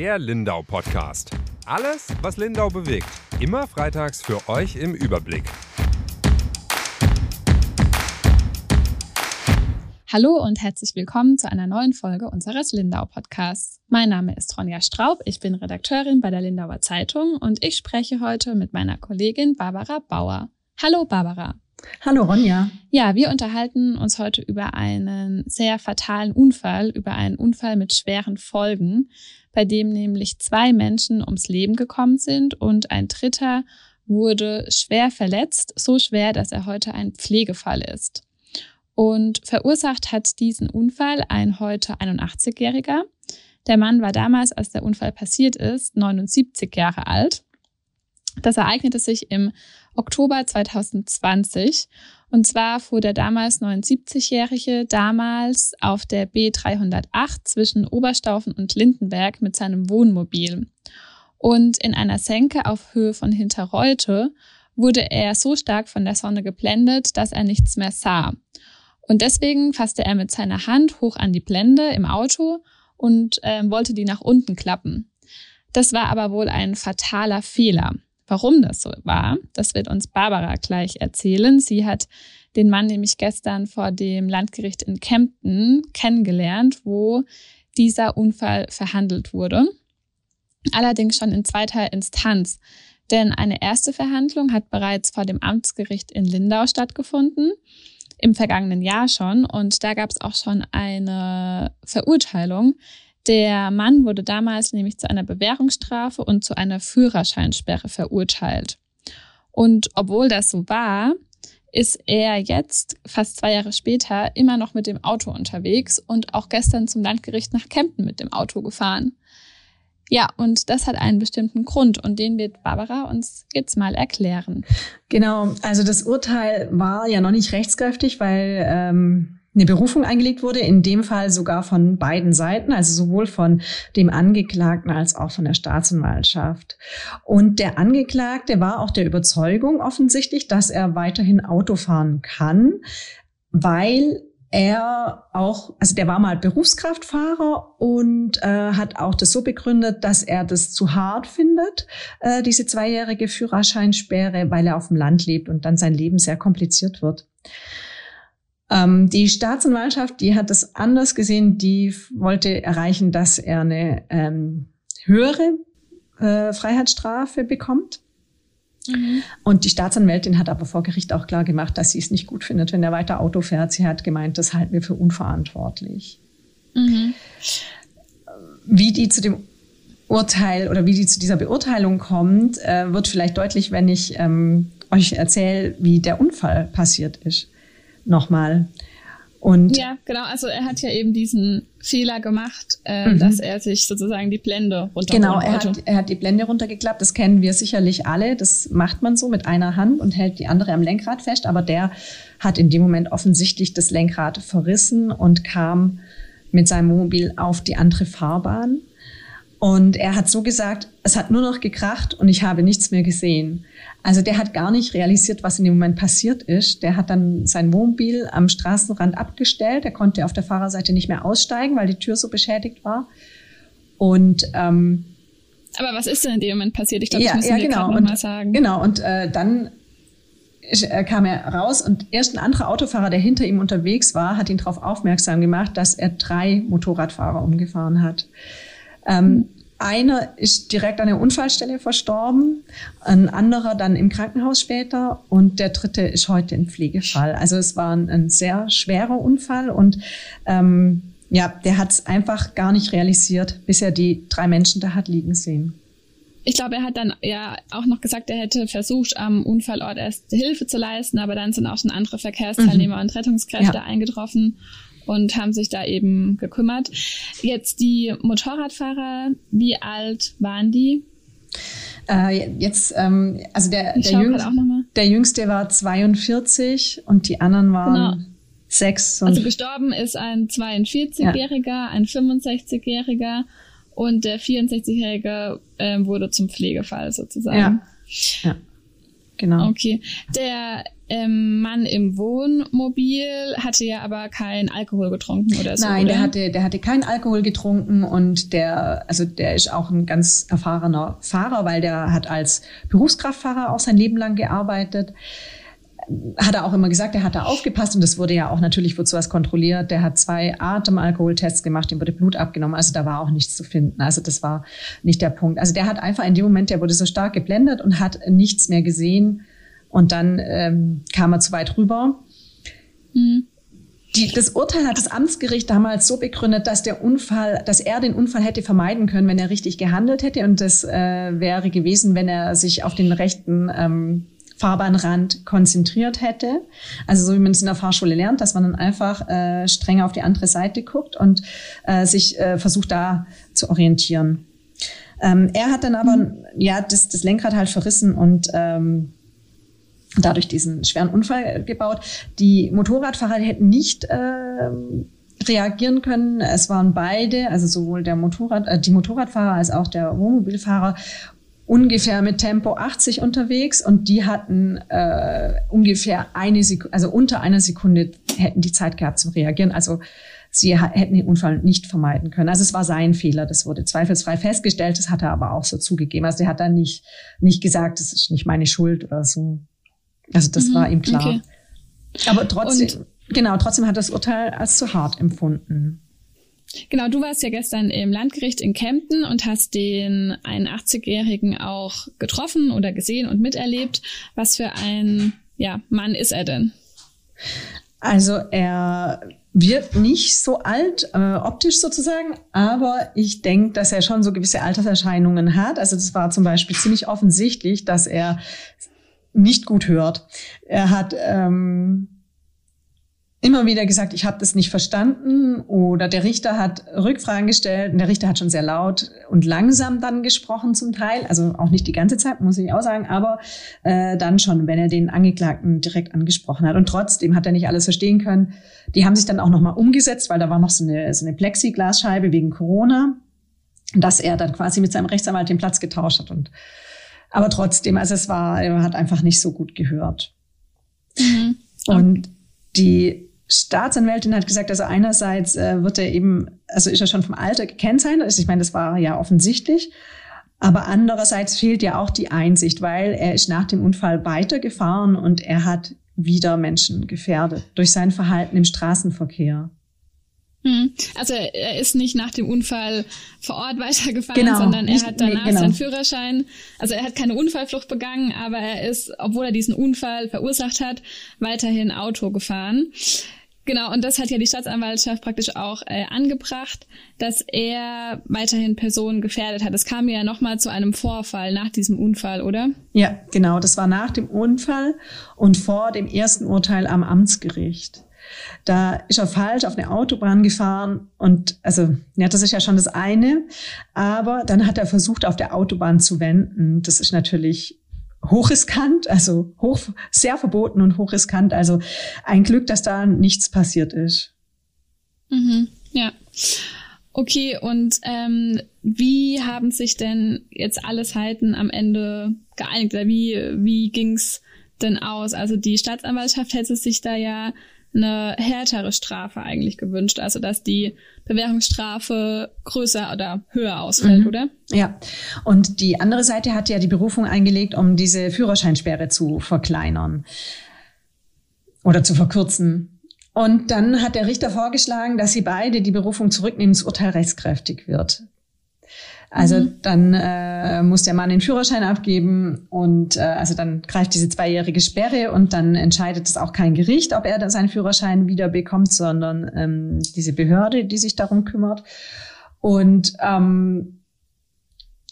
Der Lindau-Podcast. Alles, was Lindau bewegt. Immer freitags für euch im Überblick. Hallo und herzlich willkommen zu einer neuen Folge unseres Lindau-Podcasts. Mein Name ist Ronja Straub, ich bin Redakteurin bei der Lindauer Zeitung und ich spreche heute mit meiner Kollegin Barbara Bauer. Hallo Barbara. Hallo Ronja. Ja, wir unterhalten uns heute über einen sehr fatalen Unfall, über einen Unfall mit schweren Folgen, bei dem nämlich 2 Menschen ums Leben gekommen sind und ein dritter wurde schwer verletzt, so schwer, dass er heute ein Pflegefall ist. Und verursacht hat diesen Unfall ein heute 81-Jähriger. Der Mann war damals, als der Unfall passiert ist, 79 Jahre alt. Das ereignete sich im Oktober 2020 und zwar fuhr der damals 79-Jährige damals auf der B308 zwischen Oberstaufen und Lindenberg mit seinem Wohnmobil. Und in einer Senke auf Höhe von Hinterreute wurde er so stark von der Sonne geblendet, dass er nichts mehr sah. Und deswegen fasste er mit seiner Hand hoch an die Blende im Auto und wollte die nach unten klappen. Das war aber wohl ein fataler Fehler. Warum das so war, das wird uns Barbara gleich erzählen. Sie hat den Mann nämlich gestern vor dem Landgericht in Kempten kennengelernt, wo dieser Unfall verhandelt wurde. Allerdings schon in zweiter Instanz, denn eine erste Verhandlung hat bereits vor dem Amtsgericht in Lindau stattgefunden, im vergangenen Jahr schon. Und da gab es auch schon eine Verurteilung. Der Mann wurde damals nämlich zu einer Bewährungsstrafe und zu einer Führerscheinsperre verurteilt. Und obwohl das so war, ist er jetzt, fast 2 Jahre später, immer noch mit dem Auto unterwegs und auch gestern zum Landgericht nach Kempten mit dem Auto gefahren. Ja, und das hat einen bestimmten Grund und den wird Barbara uns jetzt mal erklären. Genau, also das Urteil war ja noch nicht rechtskräftig, weil eine Berufung eingelegt wurde, in dem Fall sogar von beiden Seiten, also sowohl von dem Angeklagten als auch von der Staatsanwaltschaft. Und der Angeklagte war auch der Überzeugung offensichtlich, dass er weiterhin Auto fahren kann, weil er auch, also der war mal Berufskraftfahrer und hat auch das so begründet, dass er das zu hart findet, diese 2-jährige Führerscheinsperre, weil er auf dem Land lebt und dann sein Leben sehr kompliziert wird. Die Staatsanwaltschaft, die hat das anders gesehen, die wollte erreichen, dass er eine höhere Freiheitsstrafe bekommt. Mhm. Und die Staatsanwältin hat aber vor Gericht auch klar gemacht, dass sie es nicht gut findet, wenn er weiter Auto fährt. Sie hat gemeint, das halten wir für unverantwortlich. Mhm. Wie die zu dem Urteil oder wie die zu dieser Beurteilung kommt, wird vielleicht deutlich, wenn ich euch erzähle, wie der Unfall passiert ist. Nochmal. Und ja, genau. Also er hat ja eben diesen Fehler gemacht, dass er sich sozusagen die Blende runtergeklappt hat. Genau, er hat die Blende runtergeklappt. Das kennen wir sicherlich alle. Das macht man so mit einer Hand und hält die andere am Lenkrad fest. Aber der hat in dem Moment offensichtlich das Lenkrad verrissen und kam mit seinem Wohnmobil auf die andere Fahrbahn. Und er hat so gesagt, es hat nur noch gekracht und ich habe nichts mehr gesehen. Also der hat gar nicht realisiert, was in dem Moment passiert ist. Der hat dann sein Wohnmobil am Straßenrand abgestellt. Er konnte auf der Fahrerseite nicht mehr aussteigen, weil die Tür so beschädigt war. Und aber was ist denn in dem Moment passiert? Ich glaube, das müssen wir gerade nochmal sagen. Genau, und dann kam er raus und erst ein anderer Autofahrer, der hinter ihm unterwegs war, hat ihn darauf aufmerksam gemacht, dass er 3 Motorradfahrer umgefahren hat. Einer ist direkt an der Unfallstelle verstorben, ein anderer dann im Krankenhaus später und der dritte ist heute im Pflegefall. Also es war ein sehr schwerer Unfall und der hat es einfach gar nicht realisiert, bis er die 3 Menschen da hat liegen sehen. Ich glaube, er hat dann ja auch noch gesagt, er hätte versucht, am Unfallort erst Hilfe zu leisten, aber dann sind auch schon andere Verkehrsteilnehmer und Rettungskräfte eingetroffen und haben sich da eben gekümmert. Jetzt die Motorradfahrer, wie alt waren die? Der Jüngste war 42 und die anderen waren 6. Also gestorben ist ein 42-Jähriger, ein 65-Jähriger und der 64-Jährige wurde zum Pflegefall sozusagen. Ja. Genau. Okay. Der Mann im Wohnmobil hatte ja aber keinen Alkohol getrunken oder so. Nein, oder? Der hatte keinen Alkohol getrunken und der ist auch ein ganz erfahrener Fahrer, weil der hat als Berufskraftfahrer auch sein Leben lang gearbeitet. Hat er auch immer gesagt, er hat da aufgepasst und das wurde ja auch natürlich wozu was kontrolliert. Der hat 2 Atemalkoholtests gemacht, dem wurde Blut abgenommen, also da war auch nichts zu finden. Also das war nicht der Punkt. Also der hat einfach in dem Moment, der wurde so stark geblendet und hat nichts mehr gesehen. Und dann kam er zu weit rüber. Mhm. Das Urteil hat das Amtsgericht damals so begründet, dass er den Unfall hätte vermeiden können, wenn er richtig gehandelt hätte. Und das wäre gewesen, wenn er sich auf den rechten Fahrbahnrand konzentriert hätte. Also so wie man es in der Fahrschule lernt, dass man dann einfach strenger auf die andere Seite guckt und sich versucht, da zu orientieren. Er hat dann aber das Lenkrad halt verrissen und dadurch diesen schweren Unfall gebaut. Die Motorradfahrer hätten nicht reagieren können. Es waren beide, also sowohl die Motorradfahrer als auch der Wohnmobilfahrer, ungefähr mit Tempo 80 unterwegs und die hatten ungefähr unter einer Sekunde hätten die Zeit gehabt zu reagieren. Also sie hätten den Unfall nicht vermeiden können. Also es war sein Fehler, das wurde zweifelsfrei festgestellt, das hat er aber auch so zugegeben. Also der hat dann nicht gesagt, das ist nicht meine Schuld oder so. Also das war ihm klar. Okay. Aber trotzdem hat das Urteil als zu hart empfunden. Genau, du warst ja gestern im Landgericht in Kempten und hast den 81-Jährigen auch getroffen oder gesehen und miterlebt. Was für ein Mann ist er denn? Also er wird nicht so alt, optisch sozusagen, aber ich denke, dass er schon so gewisse Alterserscheinungen hat. Also das war zum Beispiel ziemlich offensichtlich, dass er nicht gut hört. Er hat immer wieder gesagt, ich habe das nicht verstanden, oder der Richter hat Rückfragen gestellt und der Richter hat schon sehr laut und langsam dann gesprochen zum Teil, also auch nicht die ganze Zeit, muss ich auch sagen, aber dann schon, wenn er den Angeklagten direkt angesprochen hat. Und trotzdem hat er nicht alles verstehen können. Die haben sich dann auch nochmal umgesetzt, weil da war noch so eine Plexiglasscheibe wegen Corona, dass er dann quasi mit seinem Rechtsanwalt den Platz getauscht hat. Aber trotzdem, also er hat einfach nicht so gut gehört. Mhm. Okay. Und die Staatsanwältin hat gesagt, also einerseits ist er schon vom Alter gekennzeichnet. Also ich meine, das war ja offensichtlich. Aber andererseits fehlt ja auch die Einsicht, weil er ist nach dem Unfall weitergefahren und er hat wieder Menschen gefährdet durch sein Verhalten im Straßenverkehr. Also er ist nicht nach dem Unfall vor Ort weitergefahren, sondern er hat danach seinen Führerschein. Also er hat keine Unfallflucht begangen, aber er ist, obwohl er diesen Unfall verursacht hat, weiterhin Auto gefahren. Genau, und das hat ja die Staatsanwaltschaft praktisch auch angebracht, dass er weiterhin Personen gefährdet hat. Es kam ja nochmal zu einem Vorfall nach diesem Unfall, oder? Ja, genau, das war nach dem Unfall und vor dem ersten Urteil am Amtsgericht. Da ist er falsch auf eine Autobahn gefahren und das ist ja schon das eine, aber dann hat er versucht, auf der Autobahn zu wenden. Das ist natürlich hochriskant, also sehr verboten und hochriskant. Also ein Glück, dass da nichts passiert ist. Mhm, ja. Okay, und wie haben sich denn jetzt alle Seiten am Ende geeinigt? Oder wie ging's denn aus? Also die Staatsanwaltschaft hätte sich da ja eine härtere Strafe eigentlich gewünscht, also dass die Bewährungsstrafe größer oder höher ausfällt, oder? Ja, und die andere Seite hat ja die Berufung eingelegt, um diese Führerscheinsperre zu verkleinern oder zu verkürzen. Und dann hat der Richter vorgeschlagen, dass sie beide die Berufung zurücknehmen, das Urteil rechtskräftig wird. Also dann muss der Mann den Führerschein abgeben und dann greift diese 2-jährige Sperre und dann entscheidet es auch kein Gericht, ob er seinen Führerschein wieder bekommt, sondern diese Behörde, die sich darum kümmert. Und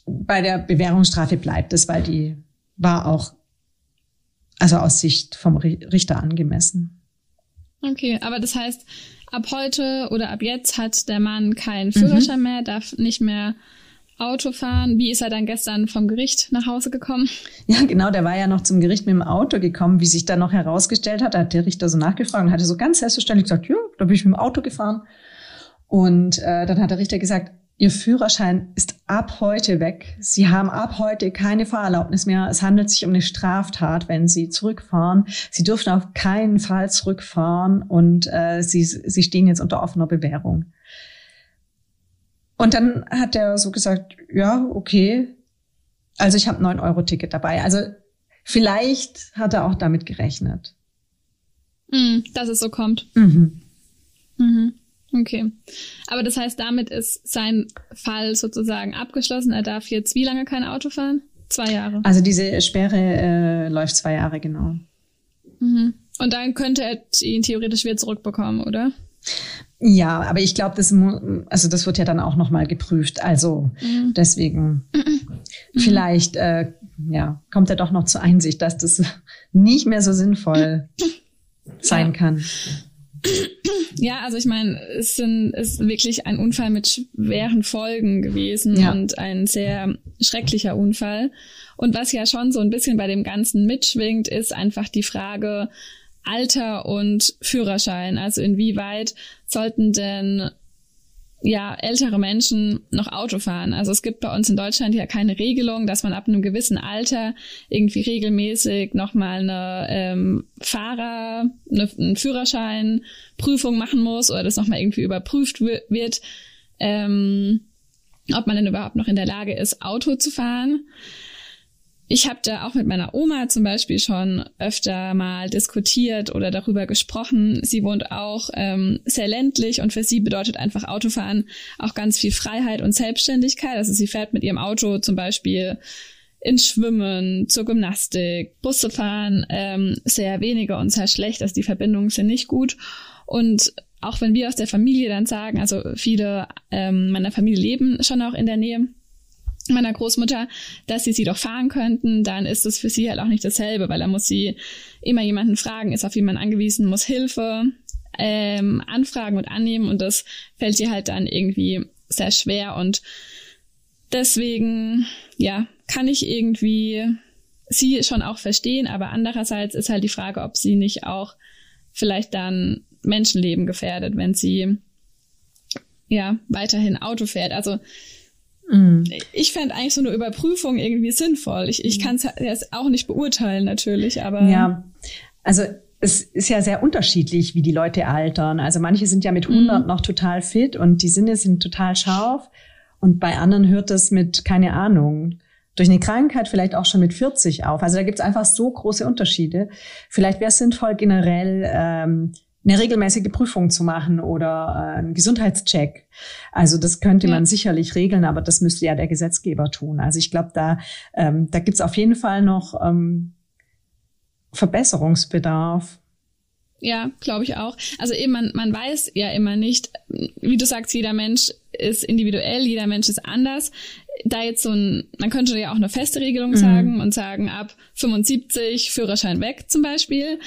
bei der Bewährungsstrafe bleibt es, weil die war auch aus Sicht vom Richter angemessen. Okay, aber das heißt, ab heute oder ab jetzt hat der Mann keinen Führerschein mehr, darf nicht mehr Auto fahren. Wie ist er dann gestern vom Gericht nach Hause gekommen? Ja, genau, der war ja noch zum Gericht mit dem Auto gekommen, wie sich dann noch herausgestellt hat. Da hat der Richter so nachgefragt und hatte so ganz selbstverständlich gesagt, ja, da bin ich mit dem Auto gefahren. Und dann hat der Richter gesagt, Ihr Führerschein ist ab heute weg. Sie haben ab heute keine Fahrerlaubnis mehr. Es handelt sich um eine Straftat, wenn Sie zurückfahren. Sie dürfen auf keinen Fall zurückfahren und Sie stehen jetzt unter offener Bewährung. Und dann hat er so gesagt, ja, okay, also ich habe 9-Euro-Ticket dabei. Also vielleicht hat er auch damit gerechnet. Dass es so kommt. Mhm. Mhm. Okay. Aber das heißt, damit ist sein Fall sozusagen abgeschlossen. Er darf jetzt wie lange kein Auto fahren? 2 Jahre. Also diese Sperre läuft 2 Jahre, genau. Mhm. Und dann könnte er ihn theoretisch wieder zurückbekommen, oder? Ja, aber ich glaube, das wird ja dann auch nochmal geprüft. Also deswegen vielleicht kommt er doch noch zur Einsicht, dass das nicht mehr so sinnvoll sein kann. Ja, also ich meine, es ist wirklich ein Unfall mit schweren Folgen gewesen und ein sehr schrecklicher Unfall. Und was ja schon so ein bisschen bei dem Ganzen mitschwingt, ist einfach die Frage Alter und Führerschein. Also inwieweit sollten denn ältere Menschen noch Auto fahren? Also es gibt bei uns in Deutschland ja keine Regelung, dass man ab einem gewissen Alter irgendwie regelmäßig nochmal eine Führerscheinprüfung machen muss oder das nochmal irgendwie überprüft wird, ob man denn überhaupt noch in der Lage ist, Auto zu fahren. Ich habe da auch mit meiner Oma zum Beispiel schon öfter mal diskutiert oder darüber gesprochen. Sie wohnt auch sehr ländlich und für sie bedeutet einfach Autofahren auch ganz viel Freiheit und Selbstständigkeit. Also sie fährt mit ihrem Auto zum Beispiel ins Schwimmen, zur Gymnastik, Busse fahren, sehr wenige und sehr schlecht. Also die Verbindungen sind nicht gut. Und auch wenn wir aus der Familie dann sagen, also viele meiner Familie leben schon auch in der Nähe meiner Großmutter, dass sie doch fahren könnten, dann ist es für sie halt auch nicht dasselbe, weil da muss sie immer jemanden fragen, ist auf jemanden angewiesen, muss Hilfe anfragen und annehmen und das fällt ihr halt dann irgendwie sehr schwer und deswegen, kann ich irgendwie sie schon auch verstehen, aber andererseits ist halt die Frage, ob sie nicht auch vielleicht dann Menschenleben gefährdet, wenn sie weiterhin Auto fährt, also ich fände eigentlich so eine Überprüfung irgendwie sinnvoll. Ich kann es auch nicht beurteilen natürlich, aber... Ja, also es ist ja sehr unterschiedlich, wie die Leute altern. Also manche sind ja mit 100 noch total fit und die Sinne sind total scharf und bei anderen hört das mit, keine Ahnung, durch eine Krankheit vielleicht auch schon mit 40 auf. Also da gibt es einfach so große Unterschiede. Vielleicht wäre es sinnvoll, generell... eine regelmäßige Prüfung zu machen oder einen Gesundheitscheck. Also das könnte man sicherlich regeln, aber das müsste ja der Gesetzgeber tun. Also ich glaube, da gibt's auf jeden Fall noch Verbesserungsbedarf. Ja, glaube ich auch. Also eben, man weiß ja immer nicht, wie du sagst, jeder Mensch ist individuell, jeder Mensch ist anders. Da jetzt man könnte ja auch eine feste Regelung sagen und sagen, ab 75 Führerschein weg zum Beispiel.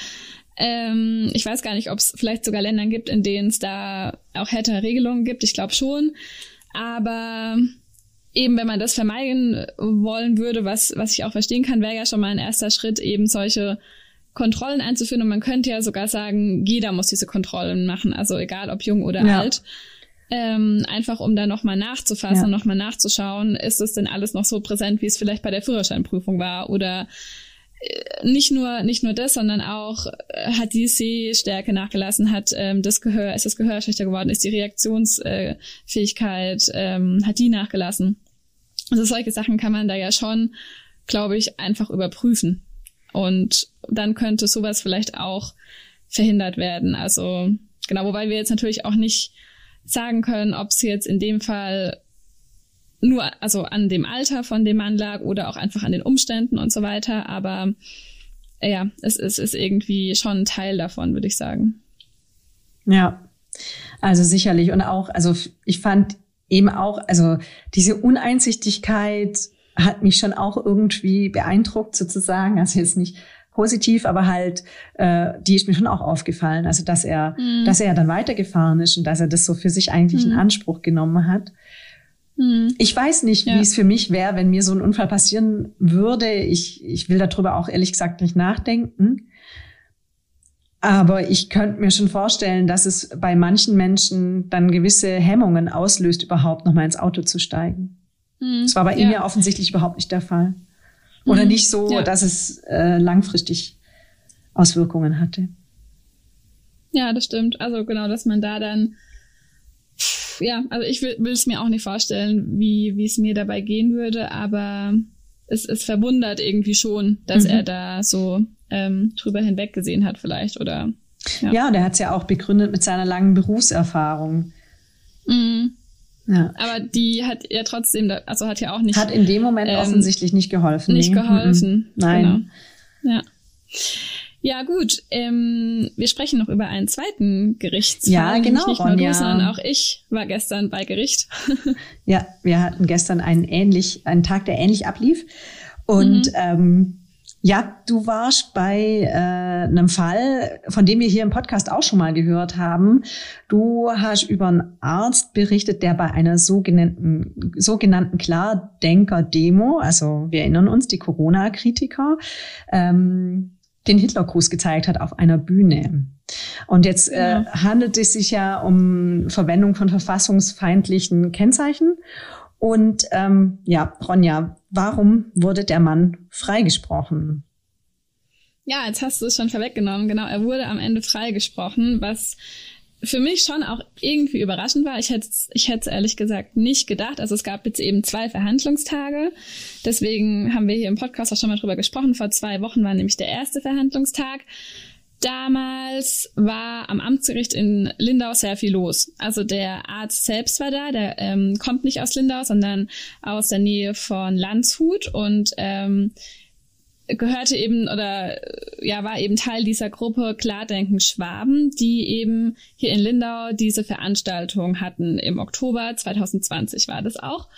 Ich weiß gar nicht, ob es vielleicht sogar Länder gibt, in denen es da auch härtere Regelungen gibt. Ich glaube schon. Aber eben, wenn man das vermeiden wollen würde, was ich auch verstehen kann, wäre ja schon mal ein erster Schritt, eben solche Kontrollen einzuführen. Und man könnte ja sogar sagen, jeder muss diese Kontrollen machen. Also egal, ob jung oder alt. Einfach, um da nochmal nachzufassen und nochmal nachzuschauen, ist es denn alles noch so präsent, wie es vielleicht bei der Führerscheinprüfung war oder... Nicht nur das, sondern auch hat die Sehstärke nachgelassen, hat ist das Gehör schlechter geworden, ist die Reaktionsfähigkeit, hat die nachgelassen. Also solche Sachen kann man da ja schon, glaube ich, einfach überprüfen. Und dann könnte sowas vielleicht auch verhindert werden. Also genau, wobei wir jetzt natürlich auch nicht sagen können, ob es jetzt in dem Fall nur also an dem Alter von dem Mann lag oder auch einfach an den Umständen und so weiter. Aber es ist irgendwie schon ein Teil davon, würde ich sagen. Ja, also sicherlich. Und auch, also ich fand eben auch, also diese Uneinsichtigkeit hat mich schon auch irgendwie beeindruckt sozusagen. Also jetzt nicht positiv, aber halt, die ist mir schon auch aufgefallen. Also dass er dann weitergefahren ist und dass er das so für sich eigentlich in Anspruch genommen hat. Ich weiß nicht, wie es für mich wäre, wenn mir so ein Unfall passieren würde. Ich will darüber auch ehrlich gesagt nicht nachdenken. Aber ich könnte mir schon vorstellen, dass es bei manchen Menschen dann gewisse Hemmungen auslöst, überhaupt nochmal ins Auto zu steigen. Das war bei ihm ja offensichtlich überhaupt nicht der Fall. Oder nicht so, dass es langfristig Auswirkungen hatte. Ja, das stimmt. Also genau, dass man da dann, ja, also ich will es mir auch nicht vorstellen, wie es mir dabei gehen würde, aber es verwundert irgendwie schon, dass er da so drüber hinweg gesehen hat vielleicht, oder? Ja, und er hat es ja auch begründet mit seiner langen Berufserfahrung. Mhm. Ja. Aber die hat ja trotzdem, also hat ja auch nicht... Hat in dem Moment offensichtlich nicht geholfen. Nicht geholfen. Nein. Genau. Ja. Ja, gut. Wir sprechen noch über einen zweiten Gerichtsfall. Ja, genau. Nicht nur du, sondern auch ich war gestern bei Gericht. Ja, wir hatten gestern einen Tag, der ähnlich ablief. Und du warst bei einem Fall, von dem wir hier im Podcast auch schon mal gehört haben. Du hast über einen Arzt berichtet, der bei einer sogenannten Klardenker-Demo, also wir erinnern uns, die Corona-Kritiker, den Hitlergruß gezeigt hat auf einer Bühne. Und jetzt handelt es sich ja um Verwendung von verfassungsfeindlichen Kennzeichen. Und Ronja, warum wurde der Mann freigesprochen? Ja, jetzt hast du es schon vorweggenommen. Genau, er wurde am Ende freigesprochen, was für mich schon auch irgendwie überraschend war. Ich hätte es ehrlich gesagt nicht gedacht. Also es gab jetzt eben 2 Verhandlungstage. Deswegen haben wir hier im Podcast auch schon mal drüber gesprochen. Vor 2 Wochen war nämlich der erste Verhandlungstag. Damals war am Amtsgericht in Lindau sehr viel los. Also der Arzt selbst war da, der kommt nicht aus Lindau, sondern aus der Nähe von Landshut und gehörte eben war eben Teil dieser Gruppe Klardenken Schwaben, die eben hier in Lindau diese Veranstaltung hatten. Im Oktober 2020 war das auch.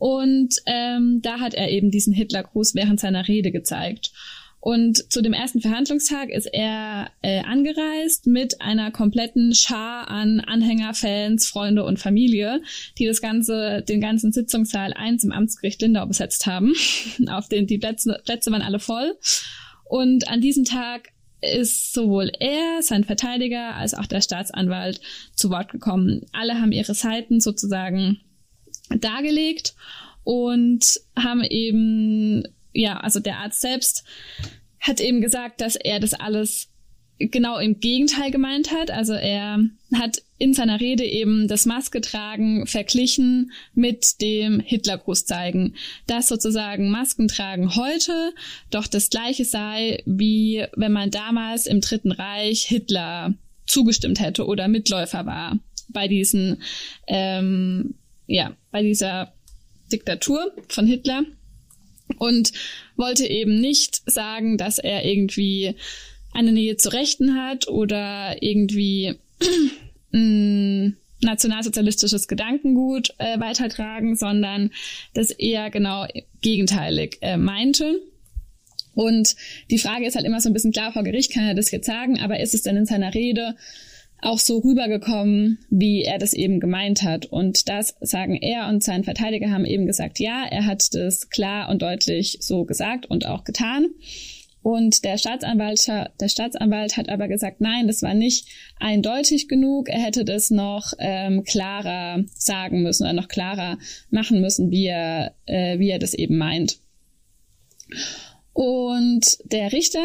Und da hat er eben diesen Hitlergruß während seiner Rede gezeigt. Und zu dem ersten Verhandlungstag ist er angereist mit einer kompletten Schar an Anhänger, Fans, Freunde und Familie, die den ganzen Sitzungssaal 1 im Amtsgericht Lindau besetzt haben. Die Plätze waren alle voll. Und an diesem Tag ist sowohl er, sein Verteidiger, als auch der Staatsanwalt zu Wort gekommen. Alle haben ihre Seiten sozusagen dargelegt und haben eben... Ja, also der Arzt selbst hat eben gesagt, dass er das alles genau im Gegenteil gemeint hat. Also er hat in seiner Rede eben das Masketragen verglichen mit dem Hitlergruß zeigen. Dass sozusagen Maskentragen heute doch das Gleiche sei, wie wenn man damals im Dritten Reich Hitler zugestimmt hätte oder Mitläufer war bei diesen, bei dieser Diktatur von Hitler. Und wollte eben nicht sagen, dass er irgendwie eine Nähe zu Rechten hat oder irgendwie ein nationalsozialistisches Gedankengut weitertragen, sondern das eher genau gegenteilig meinte. Und die Frage ist halt immer so ein bisschen klar, vor Gericht kann er das jetzt sagen, aber ist es denn in seiner Rede auch so rübergekommen, wie er das eben gemeint hat. Und das sagen er und sein Verteidiger haben eben gesagt, ja, er hat das klar und deutlich so gesagt und auch getan. Und der Staatsanwalt hat aber gesagt, nein, das war nicht eindeutig genug. Er hätte das noch klarer sagen müssen oder noch klarer machen müssen, wie er das eben meint. Und der Richter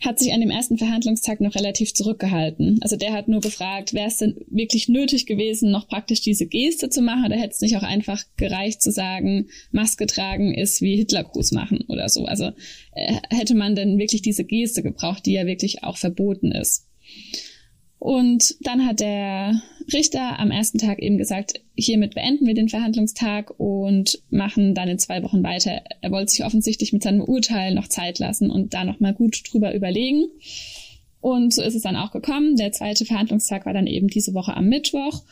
hat sich an dem ersten Verhandlungstag noch relativ zurückgehalten. Also der hat nur gefragt, wäre es denn wirklich nötig gewesen, noch praktisch diese Geste zu machen? Oder hätte es nicht auch einfach gereicht zu sagen, Maske tragen ist wie Hitlergruß machen oder so? Also hätte man denn wirklich diese Geste gebraucht, die ja wirklich auch verboten ist? Und dann hat der Richter am ersten Tag eben gesagt, hiermit beenden wir den Verhandlungstag und machen dann in 2 Wochen weiter. Er wollte sich offensichtlich mit seinem Urteil noch Zeit lassen und da nochmal gut drüber überlegen. Und so ist es dann auch gekommen. Der zweite Verhandlungstag war dann eben diese Woche am Mittwoch.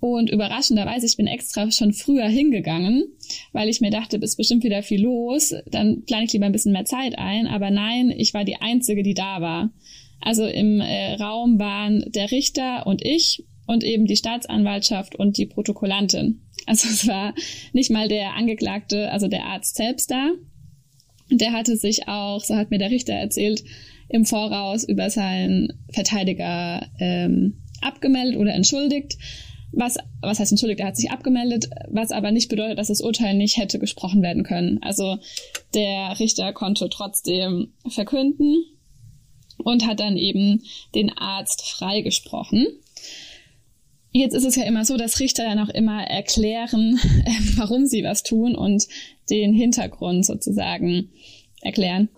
Und überraschenderweise, ich bin extra schon früher hingegangen, weil ich mir dachte, es ist bestimmt wieder viel los. Dann plane ich lieber ein bisschen mehr Zeit ein. Aber nein, ich war die Einzige, die da war. Also im Raum waren der Richter und ich und eben die Staatsanwaltschaft und die Protokollantin. Also es war nicht mal der Angeklagte, also der Arzt selbst da. Der hatte sich auch, so hat mir der Richter erzählt, im Voraus über seinen Verteidiger abgemeldet oder entschuldigt. Was heißt entschuldigt? Er hat sich abgemeldet, was aber nicht bedeutet, dass das Urteil nicht hätte gesprochen werden können. Also der Richter konnte trotzdem verkünden und hat dann eben den Arzt freigesprochen. Jetzt ist es ja immer so, dass Richter dann auch immer erklären, warum sie was tun und den Hintergrund sozusagen erklären.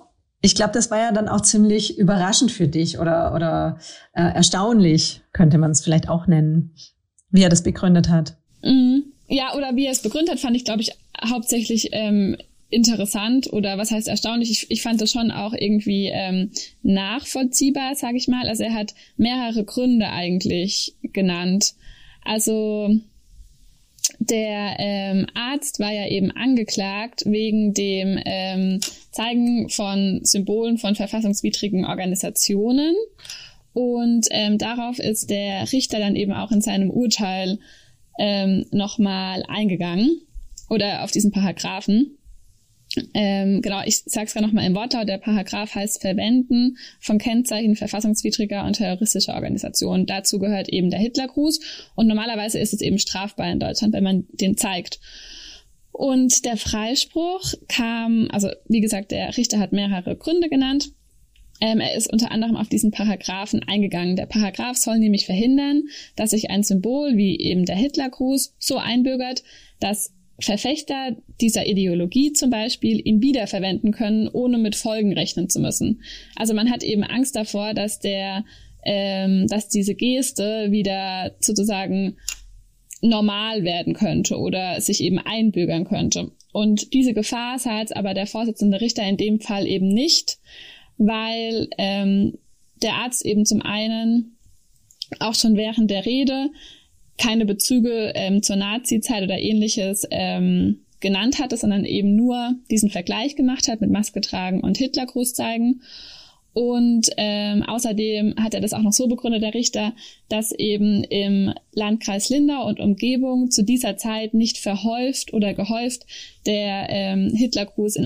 Ich glaube, das war ja dann auch ziemlich überraschend für dich oder erstaunlich, könnte man es vielleicht auch nennen, wie er das begründet hat. Ja, oder wie er es begründet hat, fand ich, glaube ich, hauptsächlich interessant oder was heißt erstaunlich. Ich fand das schon auch irgendwie nachvollziehbar, sage ich mal. Also er hat mehrere Gründe eigentlich genannt. Also der Arzt war ja eben angeklagt wegen dem Zeigen von Symbolen von verfassungswidrigen Organisationen. Und darauf ist der Richter dann eben auch in seinem Urteil nochmal eingegangen oder auf diesen Paragraphen. Genau, ich sag's gerade nochmal im Wortlaut, der Paragraph heißt Verwenden von Kennzeichen verfassungswidriger und terroristischer Organisationen. Dazu gehört eben der Hitlergruß und normalerweise ist es eben strafbar in Deutschland, wenn man den zeigt. Und der Freispruch kam, also wie gesagt, der Richter hat mehrere Gründe genannt. Er ist unter anderem auf diesen Paragraphen eingegangen. Der Paragraph soll nämlich verhindern, dass sich ein Symbol wie eben der Hitlergruß so einbürgert, dass Verfechter dieser Ideologie zum Beispiel ihn wiederverwenden können, ohne mit Folgen rechnen zu müssen. Also man hat eben Angst davor, dass diese Geste wieder sozusagen normal werden könnte oder sich eben einbürgern könnte. Und diese Gefahr sah jetzt aber der Vorsitzende Richter in dem Fall eben nicht, weil der Arzt eben zum einen auch schon während der Rede keine Bezüge zur Nazi-Zeit oder Ähnliches genannt hatte, sondern eben nur diesen Vergleich gemacht hat mit Maske tragen und Hitlergruß zeigen. Und außerdem hat er das auch noch so begründet, der Richter, dass eben im Landkreis Lindau und Umgebung zu dieser Zeit nicht verhäuft oder gehäuft der Hitlergruß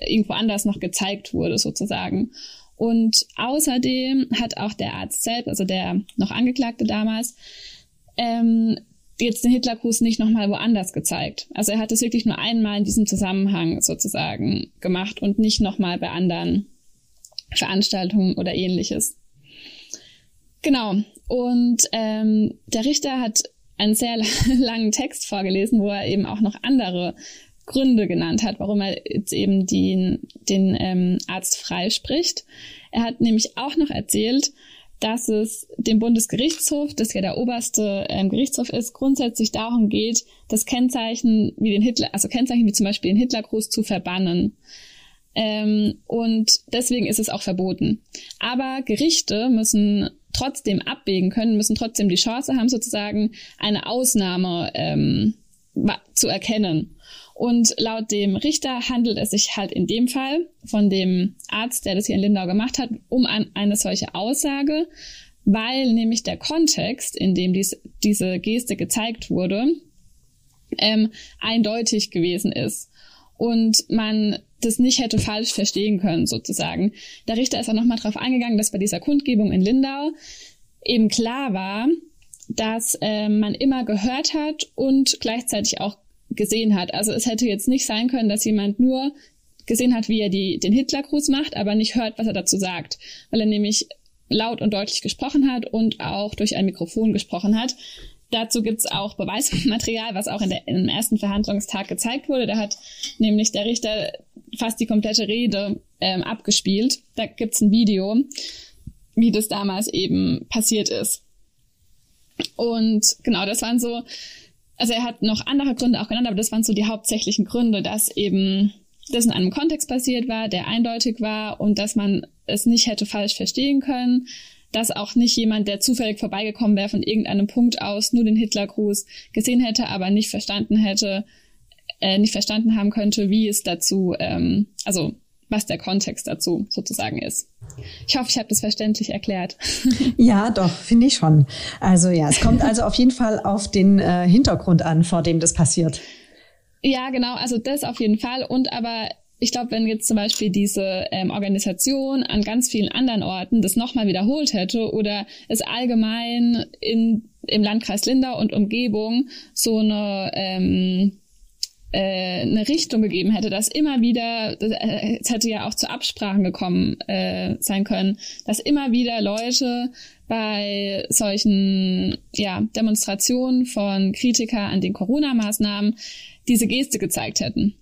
irgendwo anders noch gezeigt wurde sozusagen. Und außerdem hat auch der Arzt selbst, also der noch Angeklagte damals, jetzt den Hitlergruß nicht nochmal woanders gezeigt. Also er hat es wirklich nur einmal in diesem Zusammenhang sozusagen gemacht und nicht nochmal bei anderen Veranstaltungen oder Ähnliches. Genau. Und der Richter hat einen sehr langen Text vorgelesen, wo er eben auch noch andere Gründe genannt hat, warum er jetzt eben den Arzt freispricht. Er hat nämlich auch noch erzählt, dass es dem Bundesgerichtshof, das ja der oberste Gerichtshof ist, grundsätzlich darum geht, das Kennzeichen wie zum Beispiel den Hitlergruß zu verbannen. Und deswegen ist es auch verboten. Aber Gerichte müssen trotzdem abwägen können, müssen trotzdem die Chance haben, sozusagen eine Ausnahme zu erkennen. Und laut dem Richter handelt es sich halt in dem Fall von dem Arzt, der das hier in Lindau gemacht hat, um eine solche Aussage, weil nämlich der Kontext, in dem diese Geste gezeigt wurde, eindeutig gewesen ist und man das nicht hätte falsch verstehen können sozusagen. Der Richter ist auch nochmal darauf eingegangen, dass bei dieser Kundgebung in Lindau eben klar war, dass man immer gehört hat und gleichzeitig auch gesehen hat. Also es hätte jetzt nicht sein können, dass jemand nur gesehen hat, wie er den Hitlergruß macht, aber nicht hört, was er dazu sagt, weil er nämlich laut und deutlich gesprochen hat und auch durch ein Mikrofon gesprochen hat. Dazu gibt's auch Beweismaterial, was auch im ersten Verhandlungstag gezeigt wurde. Da hat nämlich der Richter fast die komplette Rede abgespielt. Da gibt's ein Video, wie das damals eben passiert ist. Und genau, das waren so, also er hat noch andere Gründe auch genannt, aber das waren so die hauptsächlichen Gründe, dass eben das in einem Kontext passiert war, der eindeutig war und dass man es nicht hätte falsch verstehen können, dass auch nicht jemand, der zufällig vorbeigekommen wäre, von irgendeinem Punkt aus nur den Hitlergruß gesehen hätte, aber nicht verstanden haben könnte, wie es dazu, was der Kontext dazu sozusagen ist. Ich hoffe, ich habe das verständlich erklärt. Ja, doch, finde ich schon. Also ja, es kommt also auf jeden Fall auf den Hintergrund an, vor dem das passiert. Ja, genau, also das auf jeden Fall. Und aber ich glaube, wenn jetzt zum Beispiel diese Organisation an ganz vielen anderen Orten das nochmal wiederholt hätte oder es allgemein im Landkreis Lindau und Umgebung so eine Richtung gegeben hätte, dass immer wieder, es hätte ja auch zu Absprachen gekommen sein können, dass immer wieder Leute bei solchen Demonstrationen von Kritikern an den Corona-Maßnahmen diese Geste gezeigt hätten.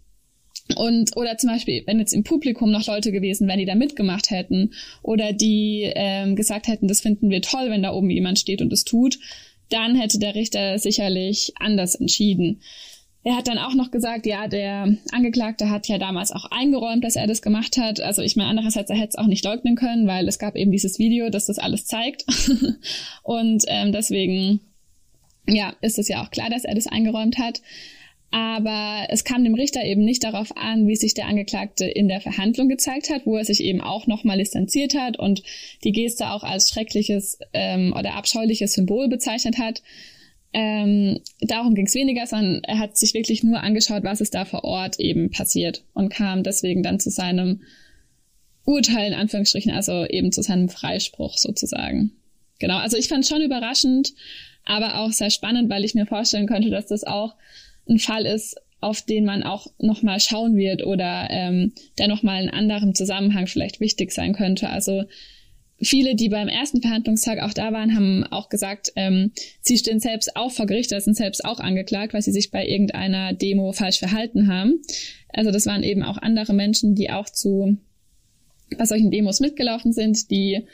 Und oder zum Beispiel, wenn jetzt im Publikum noch Leute gewesen wären, die da mitgemacht hätten oder die gesagt hätten, das finden wir toll, wenn da oben jemand steht und es tut, dann hätte der Richter sicherlich anders entschieden. Er hat dann auch noch gesagt, ja, der Angeklagte hat ja damals auch eingeräumt, dass er das gemacht hat. Also ich meine, andererseits, er hätte es auch nicht leugnen können, weil es gab eben dieses Video, das das alles zeigt. Und deswegen ist es ja auch klar, dass er das eingeräumt hat. Aber es kam dem Richter eben nicht darauf an, wie sich der Angeklagte in der Verhandlung gezeigt hat, wo er sich eben auch nochmal distanziert hat und die Geste auch als schreckliches oder abscheuliches Symbol bezeichnet hat. Darum ging es weniger, sondern er hat sich wirklich nur angeschaut, was ist da vor Ort eben passiert und kam deswegen dann zu seinem Urteil, in Anführungsstrichen, also eben zu seinem Freispruch sozusagen. Genau, also ich fand es schon überraschend, aber auch sehr spannend, weil ich mir vorstellen könnte, dass das auch ein Fall ist, auf den man auch nochmal schauen wird oder der nochmal in anderem Zusammenhang vielleicht wichtig sein könnte. Also viele, die beim ersten Verhandlungstag auch da waren, haben auch gesagt, sie stehen selbst auch vor Gericht, sind selbst auch angeklagt, weil sie sich bei irgendeiner Demo falsch verhalten haben. Also das waren eben auch andere Menschen, die auch bei solchen Demos mitgelaufen sind, die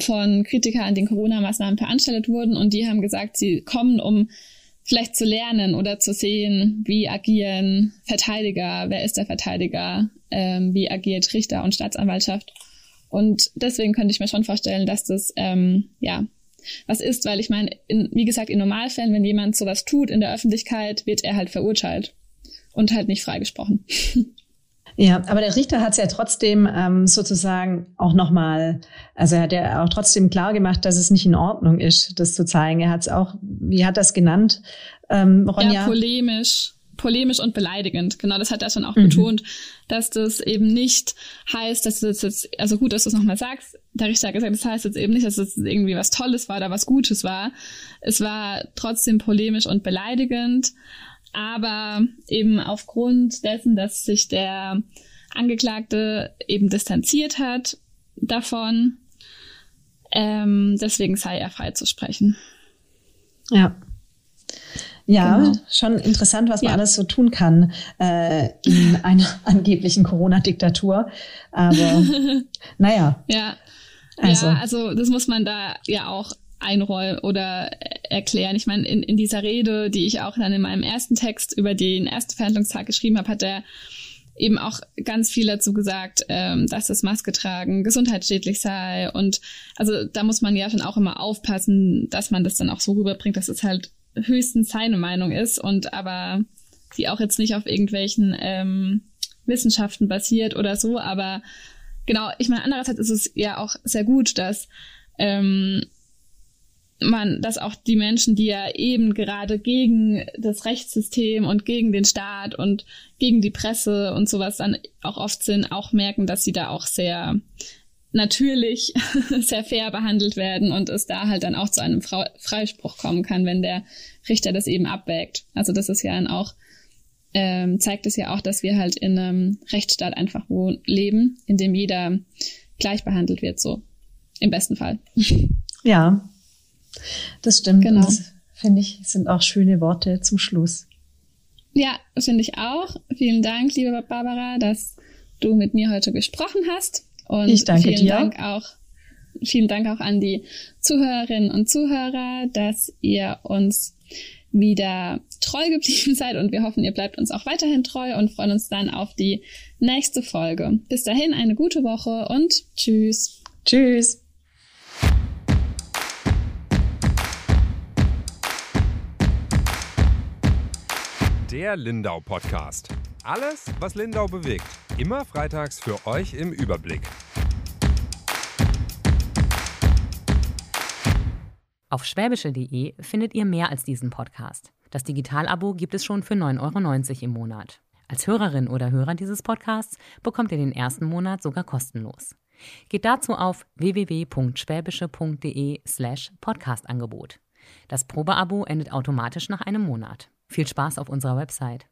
von Kritikern an den Corona-Maßnahmen veranstaltet wurden und die haben gesagt, sie kommen, um vielleicht zu lernen oder zu sehen, wie agieren Verteidiger, wer ist der Verteidiger, wie agiert Richter und Staatsanwaltschaft. Und deswegen könnte ich mir schon vorstellen, dass das, was ist, weil ich meine, wie gesagt, in Normalfällen, wenn jemand sowas tut in der Öffentlichkeit, wird er halt verurteilt und halt nicht freigesprochen. Ja, aber der Richter hat es ja trotzdem sozusagen auch nochmal, also er hat ja auch trotzdem klar gemacht, dass es nicht in Ordnung ist, das zu zeigen. Er hat es auch, wie hat er es genannt, Ronja? Ja, polemisch und beleidigend. Genau, das hat er schon auch betont, dass das eben nicht heißt, dass du das jetzt, also gut, dass du es nochmal sagst, der Richter hat gesagt, das heißt jetzt eben nicht, dass das irgendwie was Tolles war oder was Gutes war. Es war trotzdem polemisch und beleidigend, aber eben aufgrund dessen, dass sich der Angeklagte eben distanziert hat davon, deswegen sei er frei zu sprechen. Ja. Ja, genau. Schon interessant, was man alles so tun kann in einer angeblichen Corona-Diktatur. Aber naja. Ja. Also das muss man da ja auch einräumen oder erklären. Ich meine, in dieser Rede, die ich auch dann in meinem ersten Text über den ersten Verhandlungstag geschrieben habe, hat er eben auch ganz viel dazu gesagt, dass das Masketragen gesundheitsschädlich sei. Und also da muss man ja schon auch immer aufpassen, dass man das dann auch so rüberbringt, dass es halt höchstens seine Meinung ist und aber die auch jetzt nicht auf irgendwelchen Wissenschaften basiert oder so, aber genau, ich meine, andererseits ist es ja auch sehr gut, dass dass auch die Menschen, die ja eben gerade gegen das Rechtssystem und gegen den Staat und gegen die Presse und sowas dann auch oft sind, auch merken, dass sie da auch sehr natürlich sehr fair behandelt werden und es da halt dann auch zu einem Freispruch kommen kann, wenn der Richter das eben abwägt. Also das ist ja dann auch, zeigt es ja auch, dass wir halt in einem Rechtsstaat einfach leben, in dem jeder gleich behandelt wird, so im besten Fall. Ja, das stimmt. Genau. Das, finde ich, sind auch schöne Worte zum Schluss. Ja, finde ich auch. Vielen Dank, liebe Barbara, dass du mit mir heute gesprochen hast. Und ich danke dir. Vielen Dank auch an die Zuhörerinnen und Zuhörer, dass ihr uns wieder treu geblieben seid. Und wir hoffen, ihr bleibt uns auch weiterhin treu und freuen uns dann auf die nächste Folge. Bis dahin eine gute Woche und tschüss. Tschüss. Der Lindau Podcast. Alles, was Lindau bewegt. Immer freitags für euch im Überblick. Auf schwäbische.de findet ihr mehr als diesen Podcast. Das Digitalabo gibt es schon für 9,90 € im Monat. Als Hörerin oder Hörer dieses Podcasts bekommt ihr den ersten Monat sogar kostenlos. Geht dazu auf www.schwäbische.de/Podcastangebot. Das Probeabo endet automatisch nach einem Monat. Viel Spaß auf unserer Website.